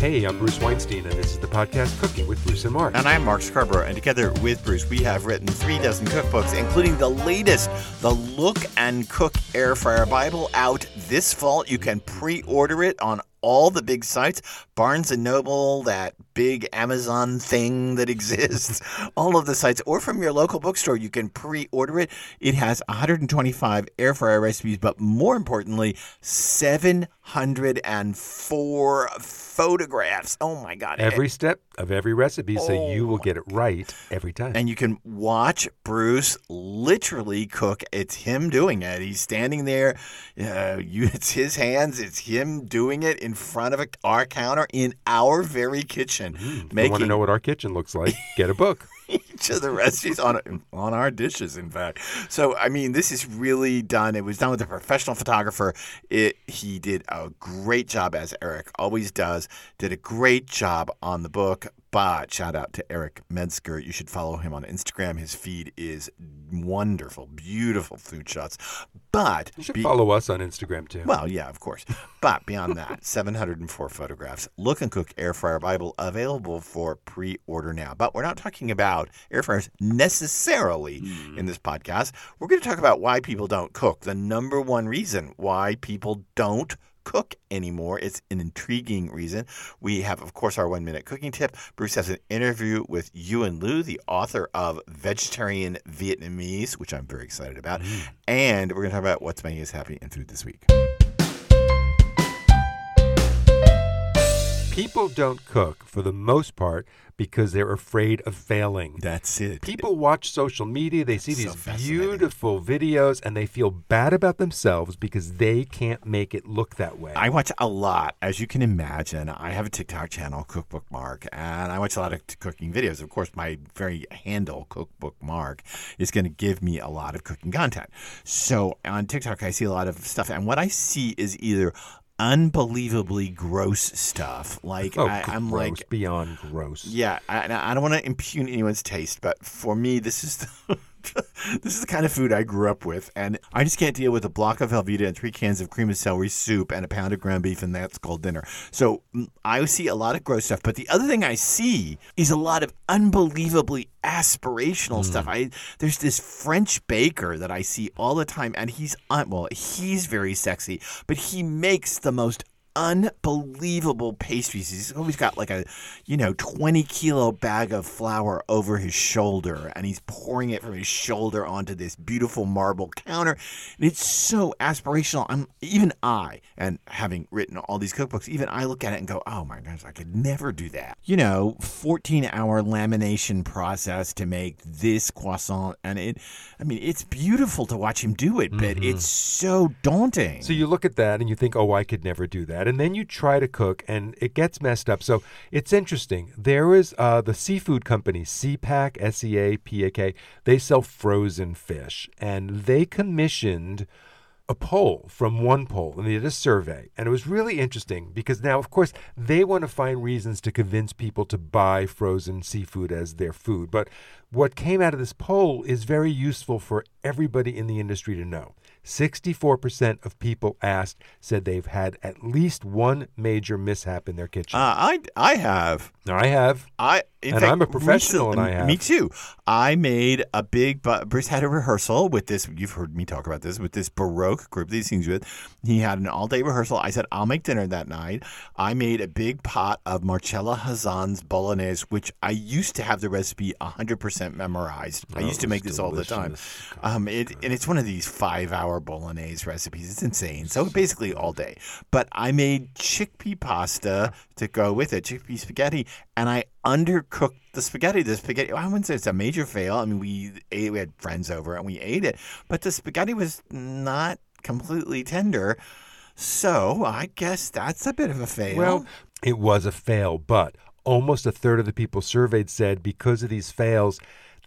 Hey, I'm Bruce Weinstein, and this is the podcast Cooking with Bruce and Mark. And I'm Mark Scarbrough, and together with Bruce, we have written 36 cookbooks, including the latest, The Look and Cook Air Fryer Bible, out this fall. You can pre-order it on all the big sites, Barnes & Noble, that big Amazon thing that exists, all of the sites, or from your local bookstore. You can pre-order it. It has 125 air fryer recipes, but more importantly, 704 photographs. Oh, my God. Every step of every recipe, so you will get it right every time. And you can watch Bruce literally cook. It's him doing it. He's standing there. It's his hands. It's him doing it in front of our counter in our very kitchen. If you want to know what our kitchen looks like, get a book. Each of the recipes on our dishes, in fact. So, I mean, this is really done. It was done with a professional photographer. He did a great job, as Eric always does. Did a great job on the book. But shout out to Eric Metzger. You should follow him on Instagram. His feed is wonderful, beautiful food shots. But you should follow us on Instagram, too. Well, yeah, of course. But beyond that, 704 photographs. Look and Cook Air Fryer Bible, available for pre-order now. But we're not talking about air fryers necessarily in this podcast. We're going to talk about why people don't cook. The number one reason why people don't cook anymore. It's an intriguing reason. We have, of course, our 1-minute cooking tip. Bruce has an interview with Uyen Luu, the author of Vegetarian Vietnamese, which I'm very excited about. And we're going to talk about what's making us happy and food this week. People don't cook for the most part because they're afraid of failing. That's it. People watch social media. They see these beautiful videos, and they feel bad about themselves because they can't make it look that way. I watch a lot. As you can imagine, I have a TikTok channel, Cookbook Mark, and I watch a lot of cooking videos. Of course, my very handle, Cookbook Mark, is going to give me a lot of cooking content. So on TikTok, I see a lot of stuff, and what I see is either unbelievably gross stuff. Like, I'm like, beyond gross. Yeah, I don't want to impugn anyone's taste, but for me, this is the kind of food I grew up with, and I just can't deal with a block of Velveeta and 3 cans of cream of celery soup and a pound of ground beef, and that's called dinner. So I see a lot of gross stuff, but the other thing I see is a lot of unbelievably aspirational stuff. There's this French baker that I see all the time, and he's very sexy, but he makes the most unbelievable pastries. He's always got like a 20-kilo bag of flour over his shoulder, and he's pouring it from his shoulder onto this beautiful marble counter, and it's so aspirational. And having written all these cookbooks, even I look at it and go, oh my gosh, I could never do that. 14-hour lamination process to make this croissant, and it's beautiful to watch him do it, but it's so daunting. So you look at that and you think, oh, I could never do that. And then you try to cook, and it gets messed up. So it's interesting. There is the seafood company, SeaPak, SeaPak. They sell frozen fish, and they commissioned a poll from OnePoll, and they did a survey. And it was really interesting because now, of course, they want to find reasons to convince people to buy frozen seafood as their food. But what came out of this poll is very useful for everybody in the industry to know. 64% of people asked said they've had at least one major mishap in their kitchen. I have. I have. I'm a professional, and I have. Me too. I made a big – Bruce had a rehearsal with this – you've heard me talk about this – with this Baroque group that he sings with. He had an all-day rehearsal. I said, I'll make dinner that night. I made a big pot of Marcella Hazan's bolognese, which I used to have the recipe 100% memorized. I used to make this all the time. And it's one of these 5-hour bolognese recipes. It's insane. So basically all day. But I made chickpea pasta to go with it, chickpea spaghetti, and I undercooked the spaghetti. The spaghetti, I wouldn't say it's a major fail. I mean, we had friends over and we ate it, but the spaghetti was not completely tender. So I guess that's a bit of a fail. Well, it was a fail, but almost a third of the people surveyed said because of these fails,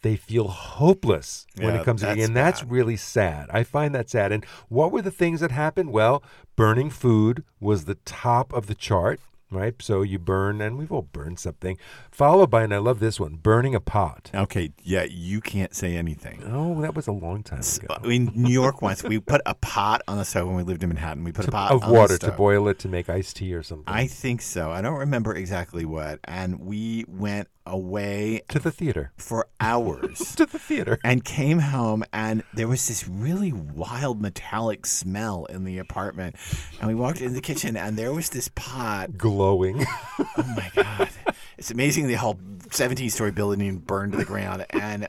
they feel hopeless when it comes to eating. And that's really sad. I find that sad. And what were the things that happened? Well, burning food was the top of the chart. right? So you burn, and we've all burned something, followed by, and I love this one, burning a pot. Okay, yeah, you can't say anything. Oh, that was a long time ago. In New York once, we put a pot on the stove when we lived in Manhattan. We put a pot of water to boil it to make iced tea or something. I think so. I don't remember exactly what. And we went away to the theater for hours to the theater and came home, and there was this really wild metallic smell in the apartment, and we walked into the kitchen and there was this pot glowing. Oh my God, it's amazing. The whole 17-story building burned to the ground, and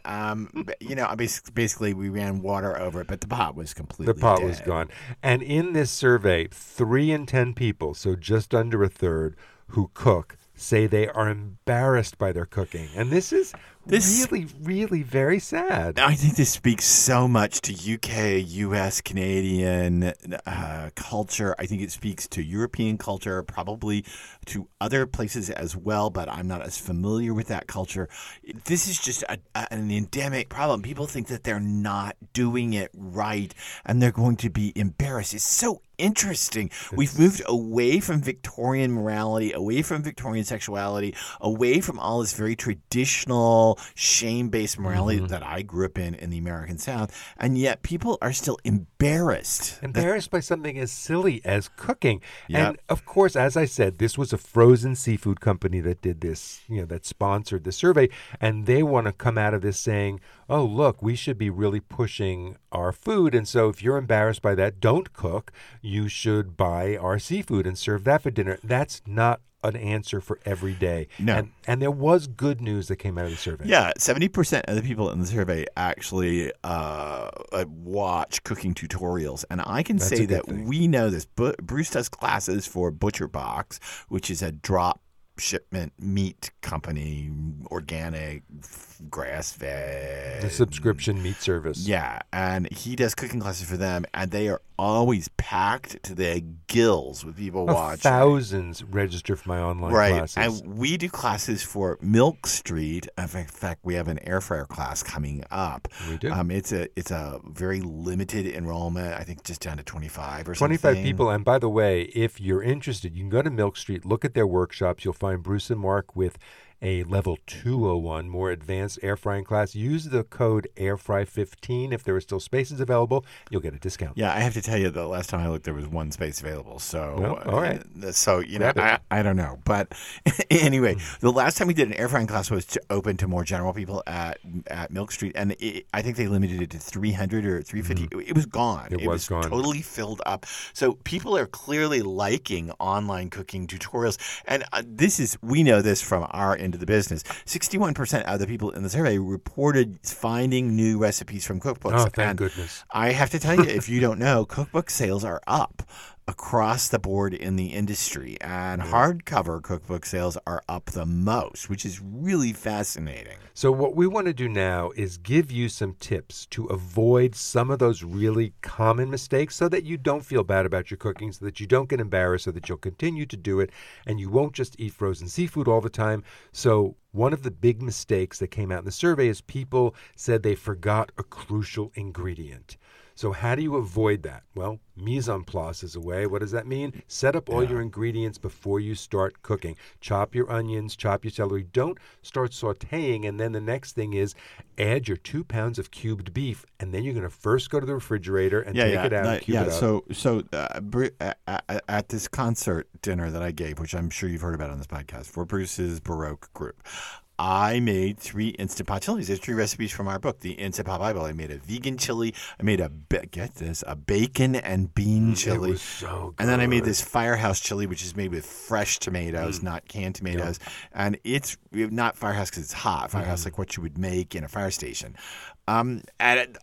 you know, basically we ran water over it, but the pot was gone. And in this survey, 3 in 10 people, so just under a third, who cook say they are embarrassed by their cooking. And this is really, really very sad. I think this speaks so much to UK, US, Canadian culture. I think it speaks to European culture, probably to other places as well, but I'm not as familiar with that culture. This is just an endemic problem. People think that they're not doing it right, and they're going to be embarrassed. It's so interesting. We've moved away from Victorian morality, away from Victorian sexuality, away from all this very traditional shame-based morality that I grew up in the American South, and yet people are still embarrassed. Embarrassed by something as silly as cooking. Yep. And of course, as I said, this was a frozen seafood company that did this, you know, that sponsored the survey, and they want to come out of this saying, oh, look, we should be really pushing our food, and so if you're embarrassed by that, don't cook. You should buy our seafood and serve that for dinner. That's not an answer for every day. No. And there was good news that came out of the survey. Yeah, 70% of the people in the survey actually watch cooking tutorials. And I can say that we know this. Bruce does classes for Butcher Box, which is a drop shipment meat company, organic, grass-fed. The subscription meat service. Yeah, and he does cooking classes for them, and they are always packed to their gills with people watching. Thousands register for my online classes. Right, and we do classes for Milk Street. In fact, we have an air fryer class coming up. We do. It's a very limited enrollment, I think just down to 25 or something. 25 people, and by the way, if you're interested, you can go to Milk Street, look at their workshops. You'll find Bruce and Mark with a level 201 more advanced air frying class. Use the code AIRFRY15 if there are still spaces available. You'll get a discount. Yeah, I have to tell you, the last time I looked, there was one space available. So, no? All right. So, you know, I don't know. But anyway, the last time we did an air frying class was open to more general people at Milk Street. And I think they limited it to 300 or 350. It was gone. It was gone. Totally filled up. So people are clearly liking online cooking tutorials. And we know this from our into the business. 61% of the people in the survey reported finding new recipes from cookbooks. Oh, thank goodness. I have to tell you, if you don't know, cookbook sales are up across the board in the industry, and hardcover cookbook sales are up the most, which is really fascinating. So what we want to do now is give you some tips to avoid some of those really common mistakes so that you don't feel bad about your cooking, so that you don't get embarrassed, so that you'll continue to do it, and you won't just eat frozen seafood all the time. So one of the big mistakes that came out in the survey is people said they forgot a crucial ingredient. So how do you avoid that? Well, mise en place is a way. What does that mean? Set up all your ingredients before you start cooking. Chop your onions, chop your celery. Don't start sauteing, and then the next thing is add your 2 pounds of cubed beef, and then you're going to first go to the refrigerator and take it out and cube it up. So at this concert dinner that I gave, which I'm sure you've heard about on this podcast, for Bruce's Baroque group, I made 3 Instant Pot chilies. There's 3 recipes from our book, The Instant Pot Bible. I made a vegan chili. I made a bacon and bean chili. It was so good. And then I made this Firehouse chili, which is made with fresh tomatoes, not canned tomatoes. Yep. And it's not Firehouse because it's hot. Firehouse like what you would make in a fire station. And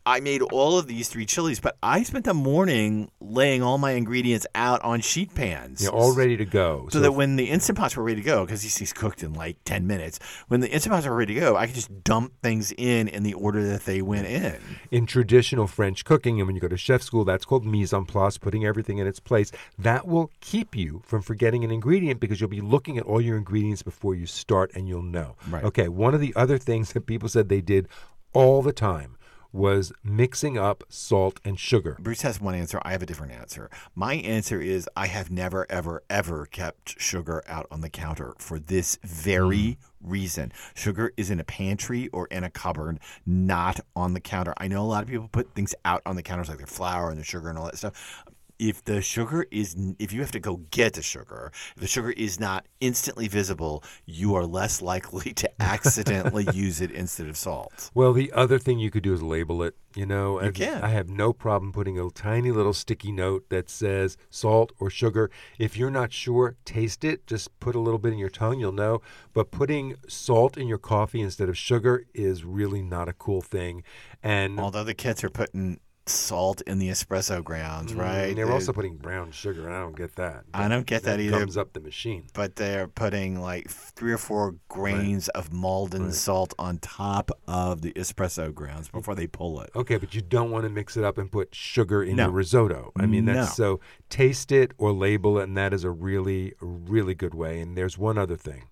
I made all of these 3 chilies, but I spent the morning laying all my ingredients out on sheet pans. They're all ready to go. So that when the Instant Pots were ready to go, because these things cooked in like 10 minutes, when the Instant Pots were ready to go, I could just dump things in the order that they went in. In traditional French cooking, and when you go to chef school, that's called mise en place, putting everything in its place. That will keep you from forgetting an ingredient because you'll be looking at all your ingredients before you start and you'll know. Right. Okay, one of the other things that people said they did all the time was mixing up salt and sugar. Bruce has one answer. I have a different answer. My answer is I have never, ever, ever kept sugar out on the counter for this very reason. Sugar is in a pantry or in a cupboard, not on the counter. I know a lot of people put things out on the counters like their flour and their sugar and all that stuff. If you have to go get the sugar, if the sugar is not instantly visible, you are less likely to accidentally use it instead of salt. Well, the other thing you could do is label it. I have no problem putting a tiny little sticky note that says salt or sugar. If you're not sure, taste it. Just put a little bit in your tongue, you'll know. But putting salt in your coffee instead of sugar is really not a cool thing. And although the kids are putting salt in the espresso grounds, right? And they're also putting brown sugar, and I don't get that. I don't get that either. It comes up the machine. But they're putting like 3 or 4 grains of Maldon salt on top of the espresso grounds before they pull it. Okay, but you don't want to mix it up and put sugar in your risotto. I mean, so taste it or label it, and that is a really, really good way. And there's one other thing.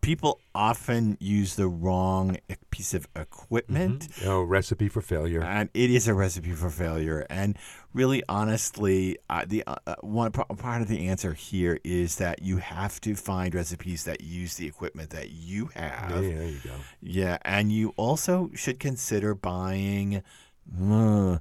People often use the wrong piece of equipment. Recipe for failure. And it is a recipe for failure. And really, honestly, one part of the answer here is that you have to find recipes that use the equipment that you have. Yeah, there you go. Yeah, and you also should consider buying, a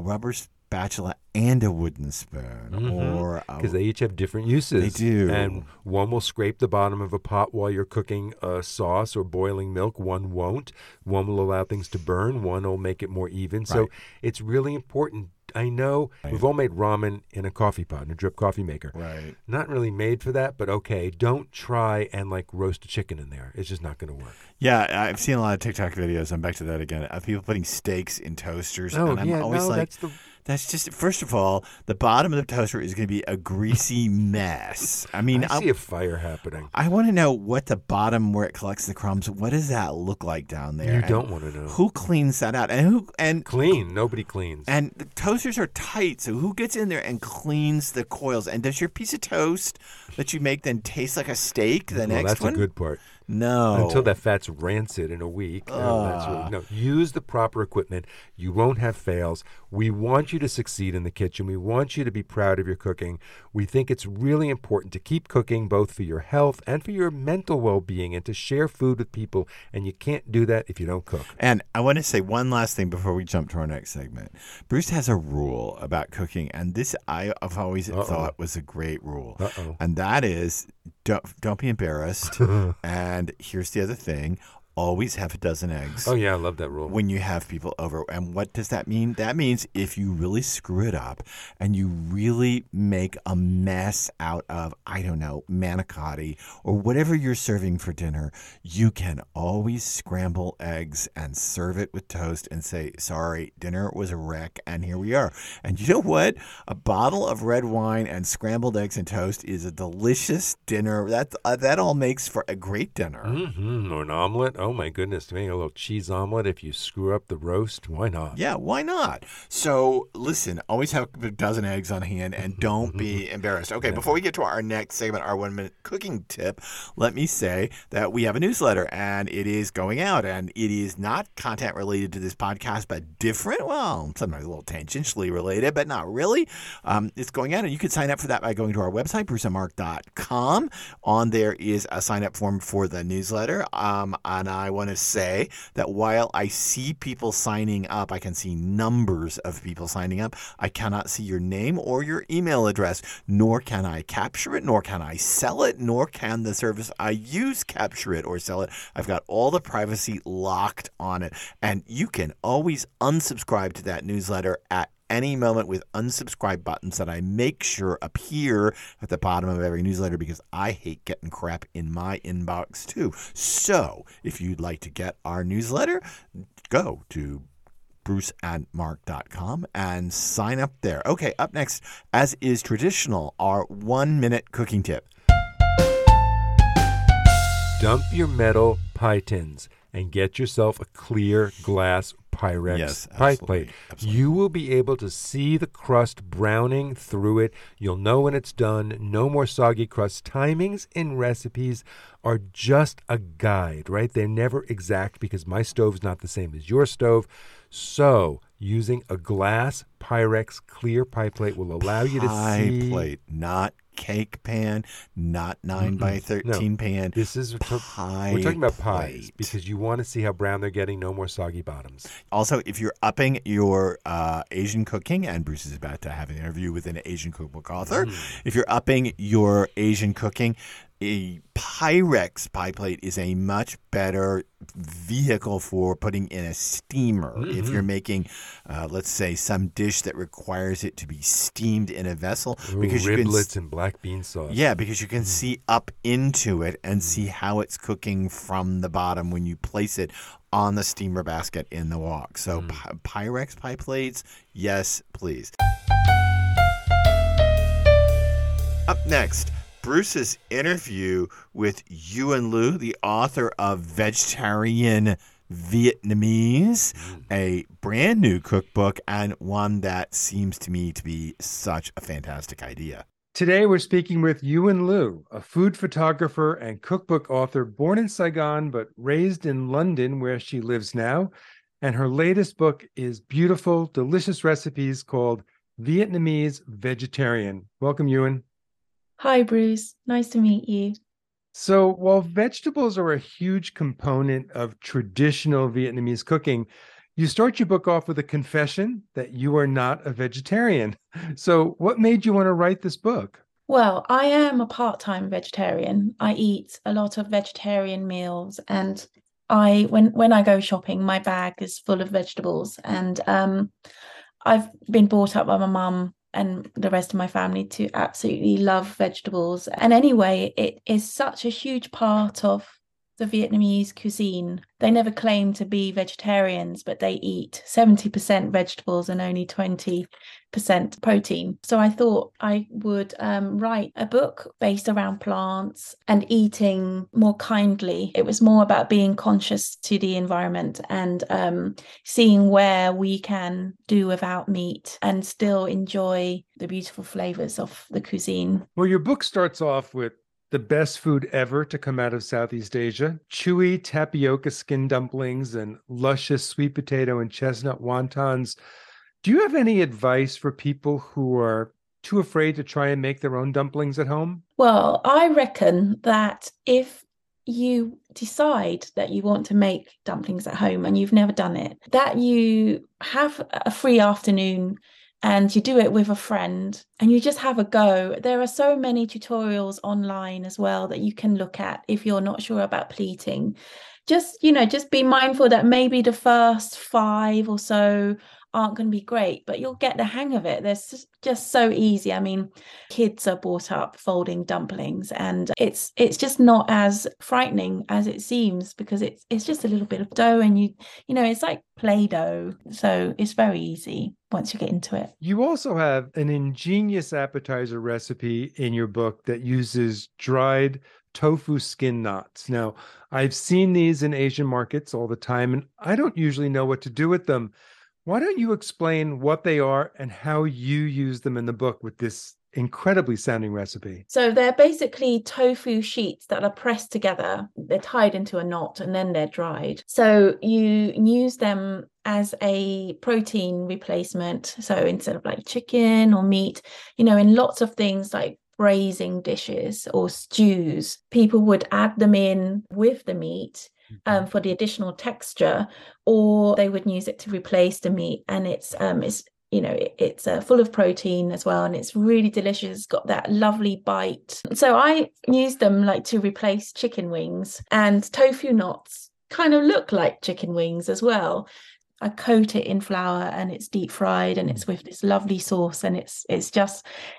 rubber spatula and a wooden spoon. Because they each have different uses. They do. And one will scrape the bottom of a pot while you're cooking a sauce or boiling milk. One won't. One will allow things to burn. One will make it more even. Right. So it's really important. I know we've all made ramen in a coffee pot, in a drip coffee maker. Right. Not really made for that, but okay. Don't try and roast a chicken in there. It's just not going to work. Yeah, I've seen a lot of TikTok videos. I'm back to that again. People putting steaks in toasters. Oh, and I'm always that's just, first of all, the bottom of the toaster is going to be a greasy mess. I mean, I see a fire happening. I want to know what the bottom where it collects the crumbs, what does that look like down there? You don't want to know. Who cleans that out? Nobody cleans. And the toasters are tight, so who gets in there and cleans the coils? And does your piece of toast that you make then taste like a steak next one? That's a good part. No. Until that fat's rancid in a week. Use the proper equipment. You won't have fails. We want you to succeed in the kitchen. We want you to be proud of your cooking. We think it's really important to keep cooking both for your health and for your mental well-being and to share food with people. And you can't do that if you don't cook. And I want to say one last thing before we jump to our next segment. Bruce has a rule about cooking, and this I've always thought was a great rule. And that is don't be embarrassed. And here's the other thing. Always have a dozen eggs. Oh, yeah. I love that rule. When you have people over. And what does that mean? That means if you really screw it up and you really make a mess out of, I don't know, manicotti or whatever you're serving for dinner, you can always scramble eggs and serve it with toast and say, sorry, dinner was a wreck and here we are. And you know what? A bottle of red wine and scrambled eggs and toast is a delicious dinner. That all makes for a great dinner. Mm-hmm. Or an omelet. Oh, my goodness. To me, a little cheese omelet. If you screw up the roast, why not? Yeah, why not? So, listen, always have a dozen eggs on hand and don't be embarrassed. Okay, before we get to our next segment, our 1-minute cooking tip, let me say that we have a newsletter and it is going out and it is not content related to this podcast, but different. Well, sometimes a little tangentially related, but not really. It's going out and you can sign up for that by going to our website, bruceandmark.com. On there is a sign up form for the newsletter. And I want to say that while I see people signing up, I can see numbers of people signing up. I cannot see your name or your email address, nor can I capture it, nor can I sell it, nor can the service I use capture it or sell it. I've got all the privacy locked on it. And you can always unsubscribe to that newsletter at any moment with unsubscribe buttons that I make sure appear at the bottom of every newsletter because I hate getting crap in my inbox too. So if you'd like to get our newsletter, go to bruceandmark.com and sign up there. Okay, up next, as is traditional, our 1-minute cooking tip. Dump your metal pie tins and get yourself a clear glass Pyrex pie plate. Absolutely. You will be able to see the crust browning through it. You'll know when it's done. No more soggy crust. Timings in recipes are just a guide, right? They're never exact because my stove's not the same as your stove. So using a glass Pyrex clear pie plate will allow you to see. Pie plate, not cake pan, not 9x13 pan. This is we're talking about pies because you want to see how brown they're getting. No more soggy bottoms. Also, if you're upping your Asian cooking, and Bruce is about to have an interview with an Asian cookbook author, if you're upping your Asian cooking, a Pyrex pie plate is a much better vehicle for putting in a steamer. If you're making, let's say, some dish that requires it to be steamed in a vessel. Because riblets and black bean sauce. Yeah, because you can see up into it and see how it's cooking from the bottom when you place it on the steamer basket in the wok. So Pyrex pie plates, yes, please. Up next, Bruce's interview with Uyen Luu, the author of Vegetarian Vietnamese, a brand new cookbook and one that seems to me to be such a fantastic idea. Today we're speaking with Uyen Luu, a food photographer and cookbook author born in Saigon but raised in London, where she lives now. And her latest book is beautiful, delicious recipes called Vietnamese Vegetarian. Welcome, Uyen. Hi, Bruce. Nice to meet you. So while vegetables are a huge component of traditional Vietnamese cooking, you start your book off with a confession that you are not a vegetarian. So what made you want to write this book? Well, I am a part-time vegetarian. I eat a lot of vegetarian meals, and I when I go shopping, my bag is full of vegetables. And I've been brought up by my mum and the rest of my family to absolutely love vegetables. And anyway, it is such a huge part of the Vietnamese cuisine. They never claim to be vegetarians, but they eat 70% vegetables and only 20% protein. So I thought I would write a book based around plants and eating more kindly. It was more about being conscious to the environment and seeing where we can do without meat and still enjoy the beautiful flavors of the cuisine. Well, your book starts off with the best food ever to come out of Southeast Asia, chewy tapioca skin dumplings and luscious sweet potato and chestnut wontons. Do you have any advice for people who are too afraid to try and make their own dumplings at home? Well, I reckon that if you decide that you want to make dumplings at home and you've never done it, that you have a free afternoon and you do it with a friend and you just have a go. There are so many tutorials online as well that you can look at if you're not sure about pleating. Just be mindful that maybe the first 5 or so aren't going to be great, but you'll get the hang of it. There's just so easy. I mean, kids are brought up folding dumplings, and it's just not as frightening as it seems because it's just a little bit of dough, and you know it's like Play-Doh. So it's very easy once you get into it. You also have an ingenious appetizer recipe in your book that uses dried tofu skin knots. Now, I've seen these in Asian markets all the time, and I don't usually know what to do with them. Why don't you explain what they are and how you use them in the book with this incredibly sounding recipe? So they're basically tofu sheets that are pressed together. They're tied into a knot and then they're dried. So you use them as a protein replacement. So instead of like chicken or meat, you know, in lots of things like braising dishes or stews, people would add them in with the meat for the additional texture, or they would use it to replace the meat. And it's full of protein as well, and it's really delicious. It's got that lovely bite. So I use them like to replace chicken wings, and tofu knots kind of look like chicken wings as well. I coat it in flour and it's deep fried and it's with this lovely sauce, and it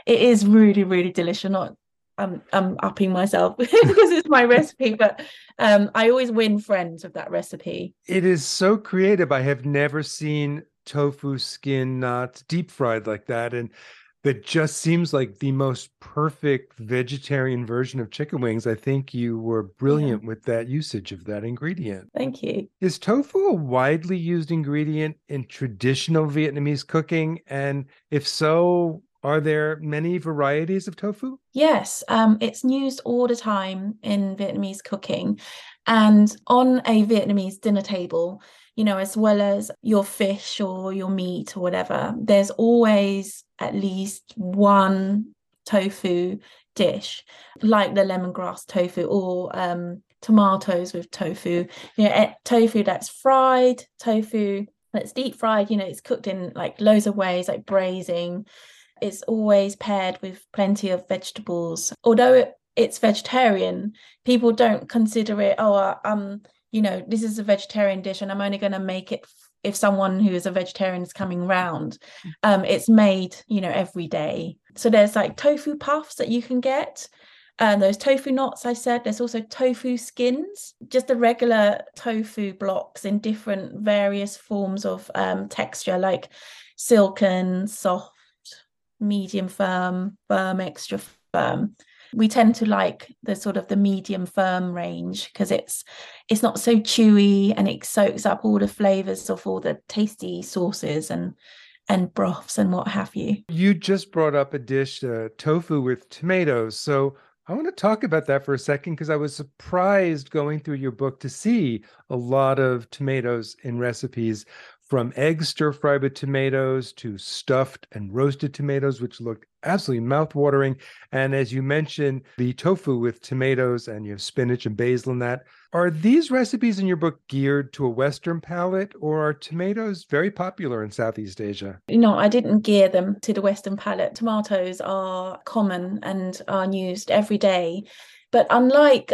is really, really delicious. I'm upping myself because it's my recipe, but I always win friends with that recipe. It is so creative. I have never seen tofu skin knots deep fried like that. And that just seems like the most perfect vegetarian version of chicken wings. I think you were brilliant with that usage of that ingredient. Thank you. Is tofu a widely used ingredient in traditional Vietnamese cooking? And if so, are there many varieties of tofu? Yes, it's used all the time in Vietnamese cooking and on a Vietnamese dinner table, you know, as well as your fish or your meat or whatever. There's always at least one tofu dish, like the lemongrass tofu or tomatoes with tofu. You know, tofu that's fried, tofu that's deep fried, you know, it's cooked in like loads of ways, like braising. It's always paired with plenty of vegetables. Although it's vegetarian, people don't consider it, you know, this is a vegetarian dish and I'm only going to make it if someone who is a vegetarian is coming round. It's made, you know, every day. So there's like tofu puffs that you can get. Those tofu knots, I said, there's also tofu skins, just the regular tofu blocks in different various forms of texture, like silken, soft, medium firm, firm, extra firm. We tend to like the sort of the medium firm range because it's not so chewy and it soaks up all the flavors of all the tasty sauces and broths and what have you. You just brought up a dish, tofu with tomatoes. So I want to talk about that for a second because I was surprised going through your book to see a lot of tomatoes in recipes, from egg stir-fry with tomatoes to stuffed and roasted tomatoes, which looked absolutely mouthwatering. And as you mentioned, the tofu with tomatoes, and you have spinach and basil in that. Are these recipes in your book geared to a Western palate, or are tomatoes very popular in Southeast Asia? No, I didn't gear them to the Western palate. Tomatoes are common and are used every day. But unlike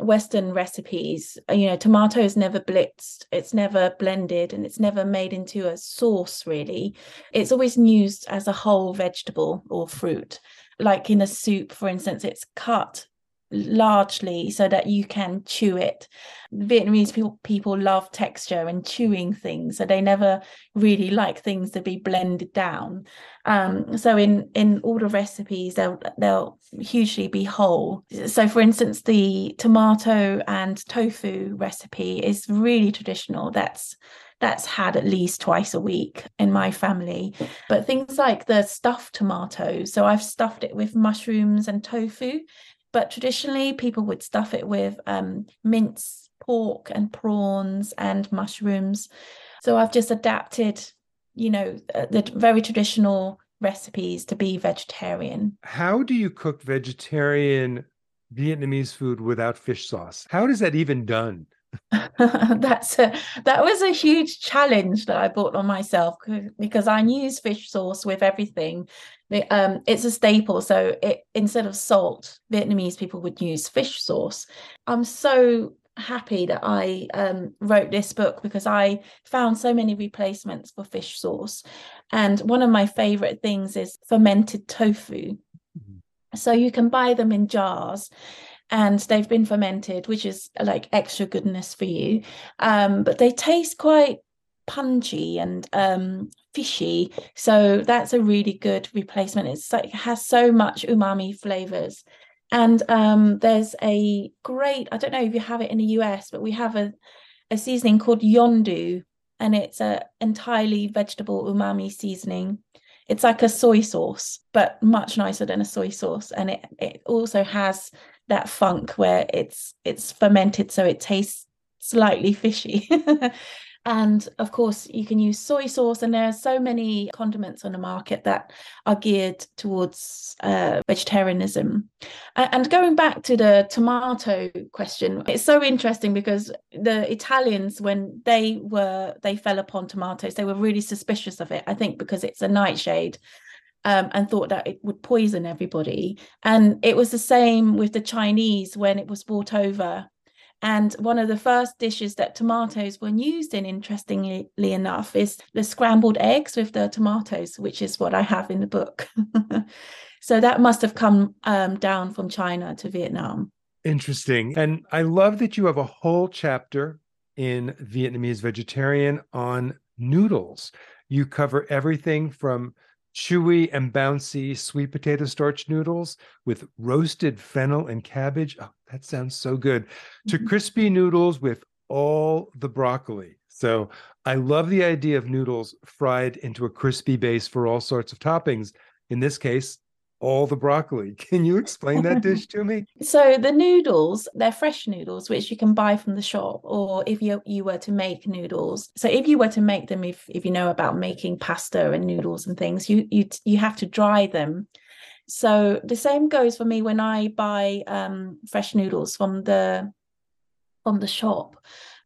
Western recipes, you know, tomatoes never blitzed, it's never blended, and it's never made into a sauce, really. It's always used as a whole vegetable or fruit. Like in a soup, for instance, it's cut largely so that you can chew it. Vietnamese people love texture and chewing things, so they never really like things to be blended down. So in all the recipes, they'll hugely be whole. So for instance, the tomato and tofu recipe is really traditional. That's had at least twice a week in my family. But things like the stuffed tomatoes, so I've stuffed it with mushrooms and tofu, but traditionally people would stuff it with minced pork and prawns and mushrooms. So I've just adapted, you know, the very traditional recipes to be vegetarian. How do you cook vegetarian Vietnamese food without fish sauce? How is that even done? That was a huge challenge that I brought on myself because I use fish sauce with everything. It's a staple, so instead of salt, Vietnamese people would use fish sauce. I'm so happy that I wrote this book because I found so many replacements for fish sauce, and one of my favorite things is fermented tofu. So you can buy them in jars and they've been fermented, which is like extra goodness for you. But they taste quite punchy and fishy. So that's a really good replacement. It's like, it has so much umami flavors. And there's a great, I don't know if you have it in the US, but we have a seasoning called Yondu, and it's an entirely vegetable umami seasoning. It's like a soy sauce, but much nicer than a soy sauce. And it also has that funk where it's fermented, so it tastes slightly fishy. And of course, you can use soy sauce, and there are so many condiments on the market that are geared towards vegetarianism. And going back to the tomato question, it's so interesting because the Italians, when they fell upon tomatoes, they were really suspicious of it, I think because it's a nightshade. And thought that it would poison everybody. And it was the same with the Chinese when it was brought over. And one of the first dishes that tomatoes were used in, interestingly enough, is the scrambled eggs with the tomatoes, which is what I have in the book. So that must have come down from China to Vietnam. Interesting. And I love that you have a whole chapter in Vietnamese Vegetarian on noodles. You cover everything from chewy and bouncy sweet potato starch noodles with roasted fennel and cabbage. Oh, that sounds so good. To crispy noodles with all the broccoli. So I love the idea of noodles fried into a crispy base for all sorts of toppings. In this case, all the broccoli. Can you explain that dish to me? So the noodles, they're fresh noodles, which you can buy from the shop, or if you were to make noodles. So if you were to make them, if you know about making pasta and noodles and things, you have to dry them. So the same goes for me when I buy fresh noodles from the shop.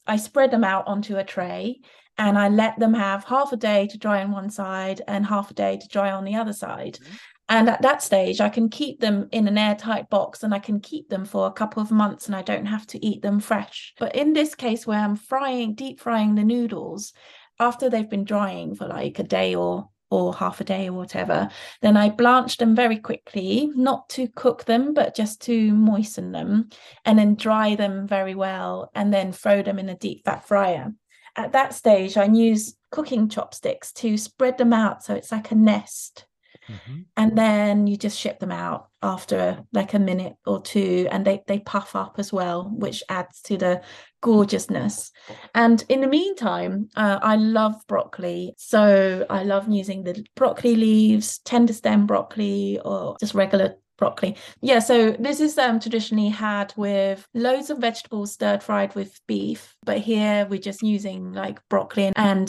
I spread them out onto a tray and I let them have half a day to dry on one side and half a day to dry on the other side. Mm-hmm. And at that stage, I can keep them in an airtight box and I can keep them for a couple of months and I don't have to eat them fresh. But in this case where I'm deep frying the noodles after they've been drying for like a day or half a day or whatever, then I blanch them very quickly, not to cook them, but just to moisten them, and then dry them very well and then throw them in a deep fat fryer. At that stage, I use cooking chopsticks to spread them out so it's like a nest. Mm-hmm. And then you just ship them out after like a minute or two, and they puff up as well, which adds to the gorgeousness. And in the meantime, I love broccoli, so I love using the broccoli leaves, tender stem broccoli, or just regular broccoli. Yeah, so this is traditionally had with loads of vegetables stir-fried with beef, but here we're just using like broccoli. And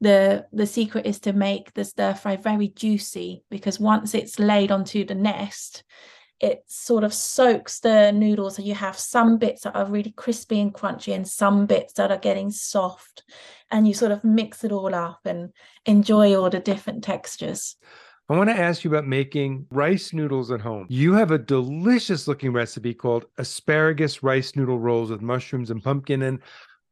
the secret is to make the stir-fry very juicy, because once it's laid onto the nest, it sort of soaks the noodles. So you have some bits that are really crispy and crunchy and some bits that are getting soft, and you sort of mix it all up and enjoy all the different textures. I want to ask you about making rice noodles at home. You have a delicious looking recipe called asparagus rice noodle rolls with mushrooms and pumpkin. And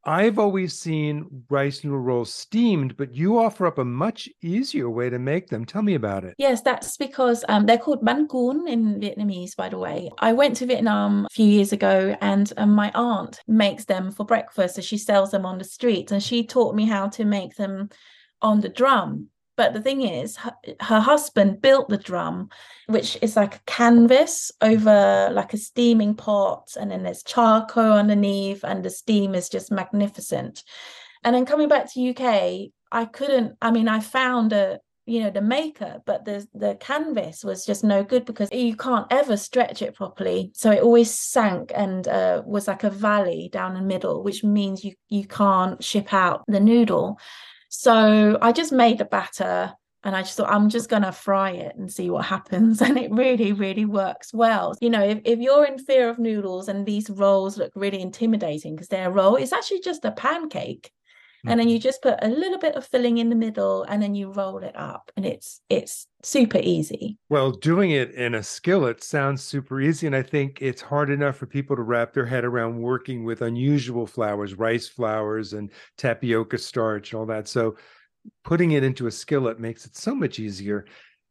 I've always seen rice noodle rolls steamed, but you offer up a much easier way to make them. Tell me about it. Yes, that's because they're called bánh cuốn in Vietnamese, by the way. I went to Vietnam a few years ago and my aunt makes them for breakfast. So she sells them on the streets, and she taught me how to make them on the drum. But the thing is, her husband built the drum, which is like a canvas over like a steaming pot, and then there's charcoal underneath, and the steam is just magnificent. And then coming back to UK, I found the maker, but the canvas was just no good because you can't ever stretch it properly. So it always sank and was like a valley down the middle, which means you can't ship out the noodle. So I just made the batter and I just thought, I'm just going to fry it and see what happens. And it really, really works well. You know, if you're in fear of noodles and these rolls look really intimidating because they're a roll, it's actually just a pancake. Mm. And then you just put a little bit of filling in the middle and then you roll it up, and it's super easy. Well, doing it in a skillet sounds super easy. And I think it's hard enough for people to wrap their head around working with unusual flours, rice flours and tapioca starch and all that. So putting it into a skillet makes it so much easier.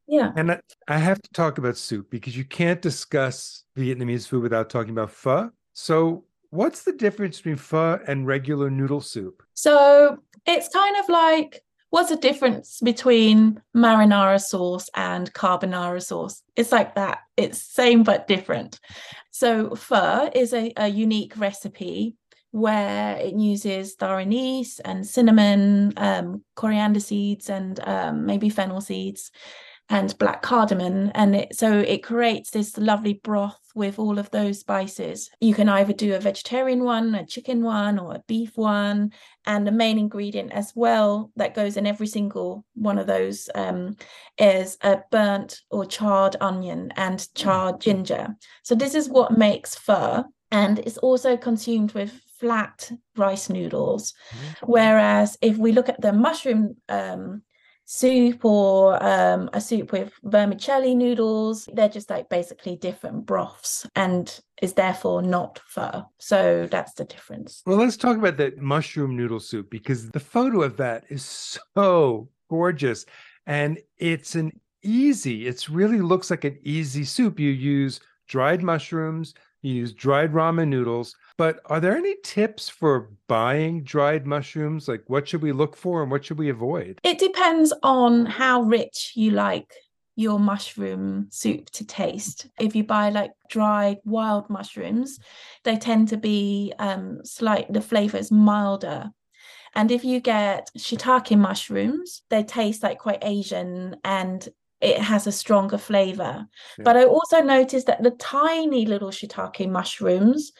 Yeah. And I have to talk about soup, because you can't discuss Vietnamese food without talking about pho. So what's the difference between pho and regular noodle soup? So it's kind of like, what's the difference between marinara sauce and carbonara sauce? It's like that. It's same but different. So pho is a unique recipe where it uses star anise and cinnamon, coriander seeds, and maybe fennel seeds and black cardamom. And so it creates this lovely broth with all of those spices. You can either do a vegetarian one, a chicken one, or a beef one. And the main ingredient as well that goes in every single one of those is a burnt or charred onion and charred ginger. So this is what makes pho. And it's also consumed with flat rice noodles. Mm-hmm. Whereas if we look at the mushroom soup or a soup with vermicelli noodles, they're just like basically different broths and is therefore not pho. So that's the difference. Well, let's talk about that mushroom noodle soup, because the photo of that is so gorgeous, and it really looks like an easy soup. You use dried mushrooms, You use dried ramen noodles. But are there any tips for buying dried mushrooms? Like, what should we look for and what should we avoid? It depends on how rich you like your mushroom soup to taste. If you buy like dried wild mushrooms, they tend to be the flavor is milder. And if you get shiitake mushrooms, they taste like quite Asian and it has a stronger flavor. Yeah. But I also noticed that the tiny little shiitake mushrooms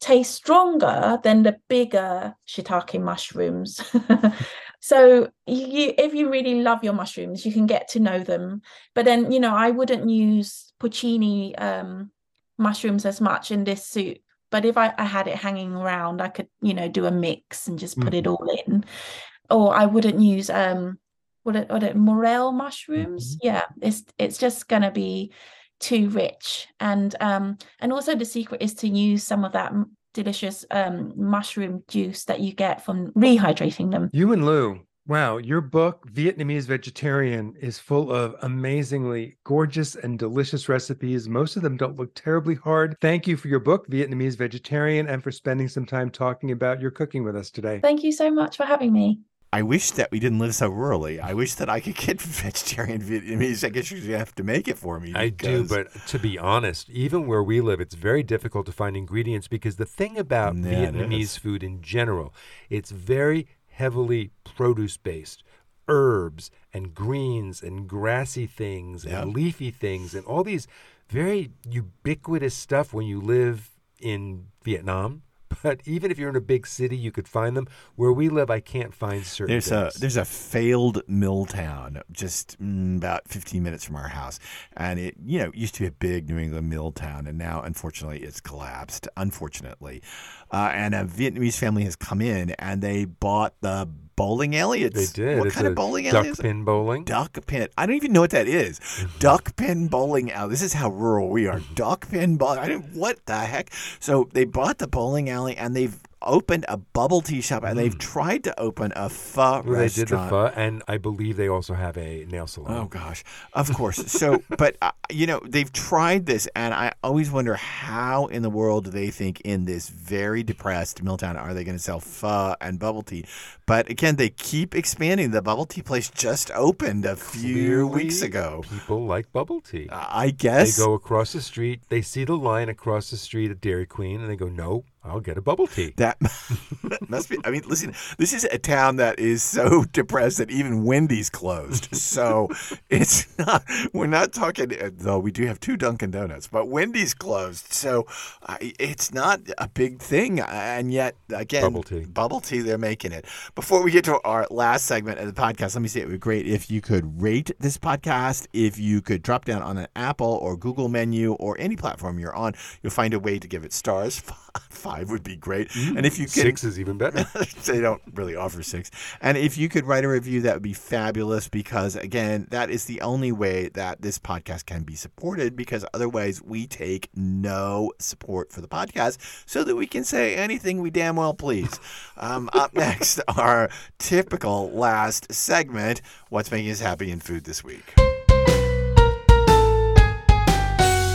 taste stronger than the bigger shiitake mushrooms. So if you really love your mushrooms, you can get to know them. But then, you know, I wouldn't use porcini mushrooms as much in this soup. But if I had it hanging around, I could, you know, do a mix and just put it all in. Or I wouldn't use morel mushrooms. Yeah, it's just going to be too rich. And also the secret is to use some of that delicious mushroom juice that you get from rehydrating them. Uyen Luu, wow, your book, Vietnamese Vegetarian, is full of amazingly gorgeous and delicious recipes. Most of them don't look terribly hard. Thank you for your book, Vietnamese Vegetarian, and for spending some time talking about your cooking with us today. Thank you so much for having me. I wish that we didn't live so rurally. I wish that I could get vegetarian Vietnamese. I guess you have to make it for me. I do, but to be honest, even where we live, it's very difficult to find ingredients because the thing about Vietnamese food in general, it's very heavily produce-based. Herbs and greens and grassy things and leafy things and all these very ubiquitous stuff when you live in Vietnam. But even if you're in a big city, you could find them. Where we live, I can't find certain things. There's a failed mill town just about 15 minutes from our house. And it used to be a big New England mill town. And now, unfortunately, it's collapsed, And a Vietnamese family has come in, and they bought the bowling alley. They did. What kind of bowling alley is it? Duck pin bowling. Duck pin. I don't even know what that is. Duck pin bowling alley. This is how rural we are. Duck pin bowling. What the heck? So they bought the bowling alley, and they've opened a bubble tea shop, and they've tried to open a pho restaurant. They did the pho, and I believe they also have a nail salon. Oh, gosh. Of course. So, but, they've tried this, and I always wonder how in the world do they think in this very depressed milltown are they going to sell pho and bubble tea? But, again, they keep expanding. The bubble tea place just opened a few weeks ago. People like bubble tea. I guess. They go across the street. They see the line across the street at Dairy Queen, and they go, no. I'll get a bubble tea. That must be. I mean, listen, this is a town that is so depressed that even Wendy's closed. So it's not, we're not talking, though we do have two Dunkin' Donuts, but Wendy's closed. So it's not a big thing. And yet, again, bubble tea, they're making it. Before we get to our last segment of the podcast, let me say it would be great if you could rate this podcast. If you could drop down on an Apple or Google menu or any platform you're on, you'll find a way to give it stars. 5 would be great. And if you could, 6 is even better. They don't really offer 6. And if you could write a review, that would be fabulous because, again, that is the only way that this podcast can be supported because otherwise we take no support for the podcast so that we can say anything we damn well please. Up next, our typical last segment, What's Making Us Happy in Food This Week.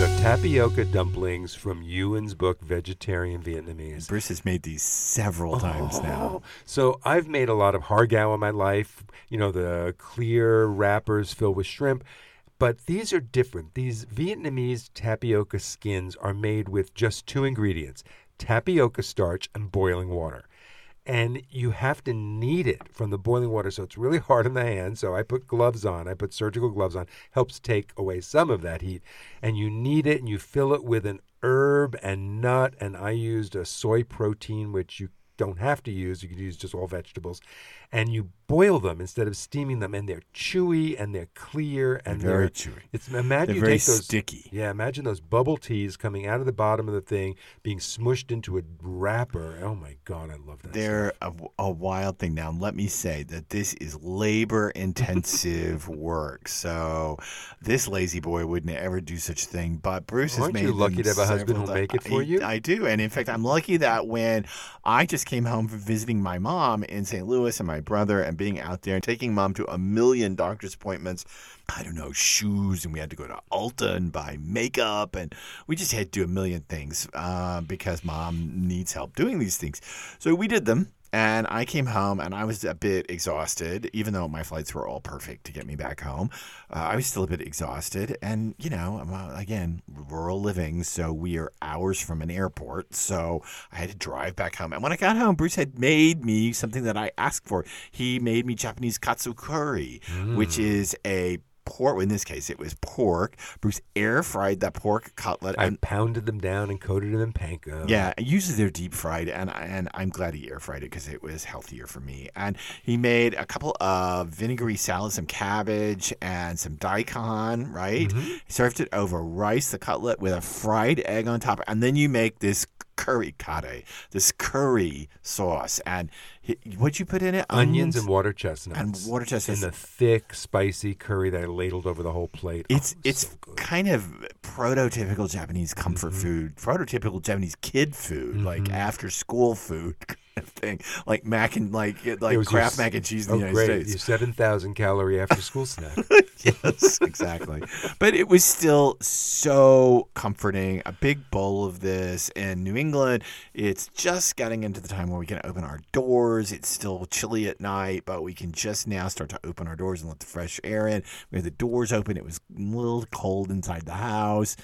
The tapioca dumplings from Ewan's book, Vegetarian Vietnamese. Bruce has made these several times now. So I've made a lot of har gow in my life, the clear wrappers filled with shrimp. But these are different. These Vietnamese tapioca skins are made with just 2 ingredients, tapioca starch and boiling water. And you have to knead it from the boiling water, so it's really hard on the hand. So I put gloves on. I put surgical gloves on. Helps take away some of that heat. And you knead it, and you fill it with an herb and nut. And I used a soy protein, which you don't have to use. You could use just all vegetables. And you boil them instead of steaming them. And they're chewy, and they're clear. And they're very chewy. Imagine they're very sticky. Yeah, imagine those bubble teas coming out of the bottom of the thing, being smushed into a wrapper. Oh, my God, I love that. They're a wild thing. Now, let me say that this is labor-intensive work. So this lazy boy wouldn't ever do such a thing. But Bruce has made it. Aren't you lucky to have a husband who'll make it for you? I do. And, in fact, I'm lucky that when I just came home from visiting my mom in St. Louis and my brother and being out there and taking mom to a million doctor's appointments. I don't know, shoes, and we had to go to Ulta and buy makeup, and we just had to do a million things because mom needs help doing these things. So we did them. And I came home, and I was a bit exhausted, even though my flights were all perfect to get me back home. I was still a bit exhausted. And, you know, again, rural living, so we are hours from an airport. So I had to drive back home. And when I got home, Bruce had made me something that I asked for. He made me Japanese katsu curry, which is a pork. In this case, it was pork. Bruce air fried that pork cutlet. I pounded them down and coated them in panko. Yeah, usually they're deep fried, and I'm glad he air fried it because it was healthier for me. And he made a couple of vinegary salads, some cabbage, and some daikon, right? Mm-hmm. He served it over rice, the cutlet, with a fried egg on top. And then you make this curry kare, this curry sauce. And what'd you put in it? Onions and water chestnuts. And the thick, spicy curry that I ladled over the whole plate. It's kind of prototypical Japanese comfort food, prototypical Japanese kid food, like after school food kind of thing, like mac and like Kraft mac and cheese in the United States. Your 7,000 calorie after school snack. Yes, exactly. But it was still so comforting. A big bowl of this in New England. It's just getting into the time where we can open our doors. It's still chilly at night, but we can just now start to open our doors and let the fresh air in. We had the doors open. It was a little cold inside the house.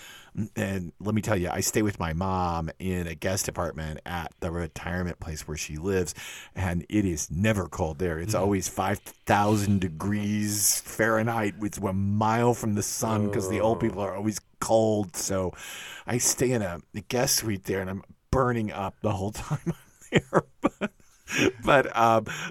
And let me tell you, I stay with my mom in a guest apartment at the retirement place where she lives, and it is never cold there. It's always 5,000 degrees Fahrenheit. It's a mile from the sun because the old people are always cold. So I stay in a guest suite there, and I'm burning up the whole time I'm there. But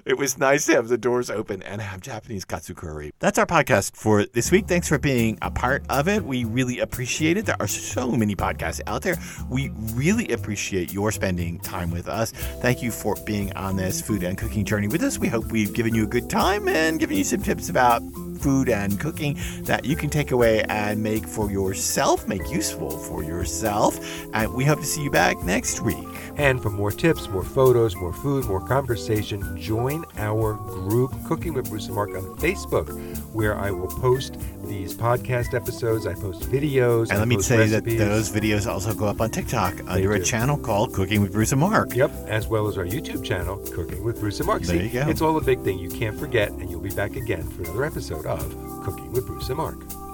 it was nice to have the doors open and have Japanese katsu curry. That's our podcast for this week. Thanks for being a part of it. We really appreciate it. There are so many podcasts out there. We really appreciate your spending time with us. Thank you for being on this food and cooking journey with us. We hope we've given you a good time and given you some tips about food and cooking that you can take away and make for yourself, make useful for yourself. And we hope to see you back next week. And for more tips, more photos, more food, more conversation, join our group, Cooking with Bruce and Mark, on Facebook, where I will post these podcast episodes. I post videos. And let me say recipes. That those videos also go up on TikTok under a channel called Cooking with Bruce and Mark. Yep, as well as our YouTube channel, Cooking with Bruce and Mark. There you go. It's all a big thing. You can't forget, and you'll be back again for another episode of Cooking with Bruce and Mark.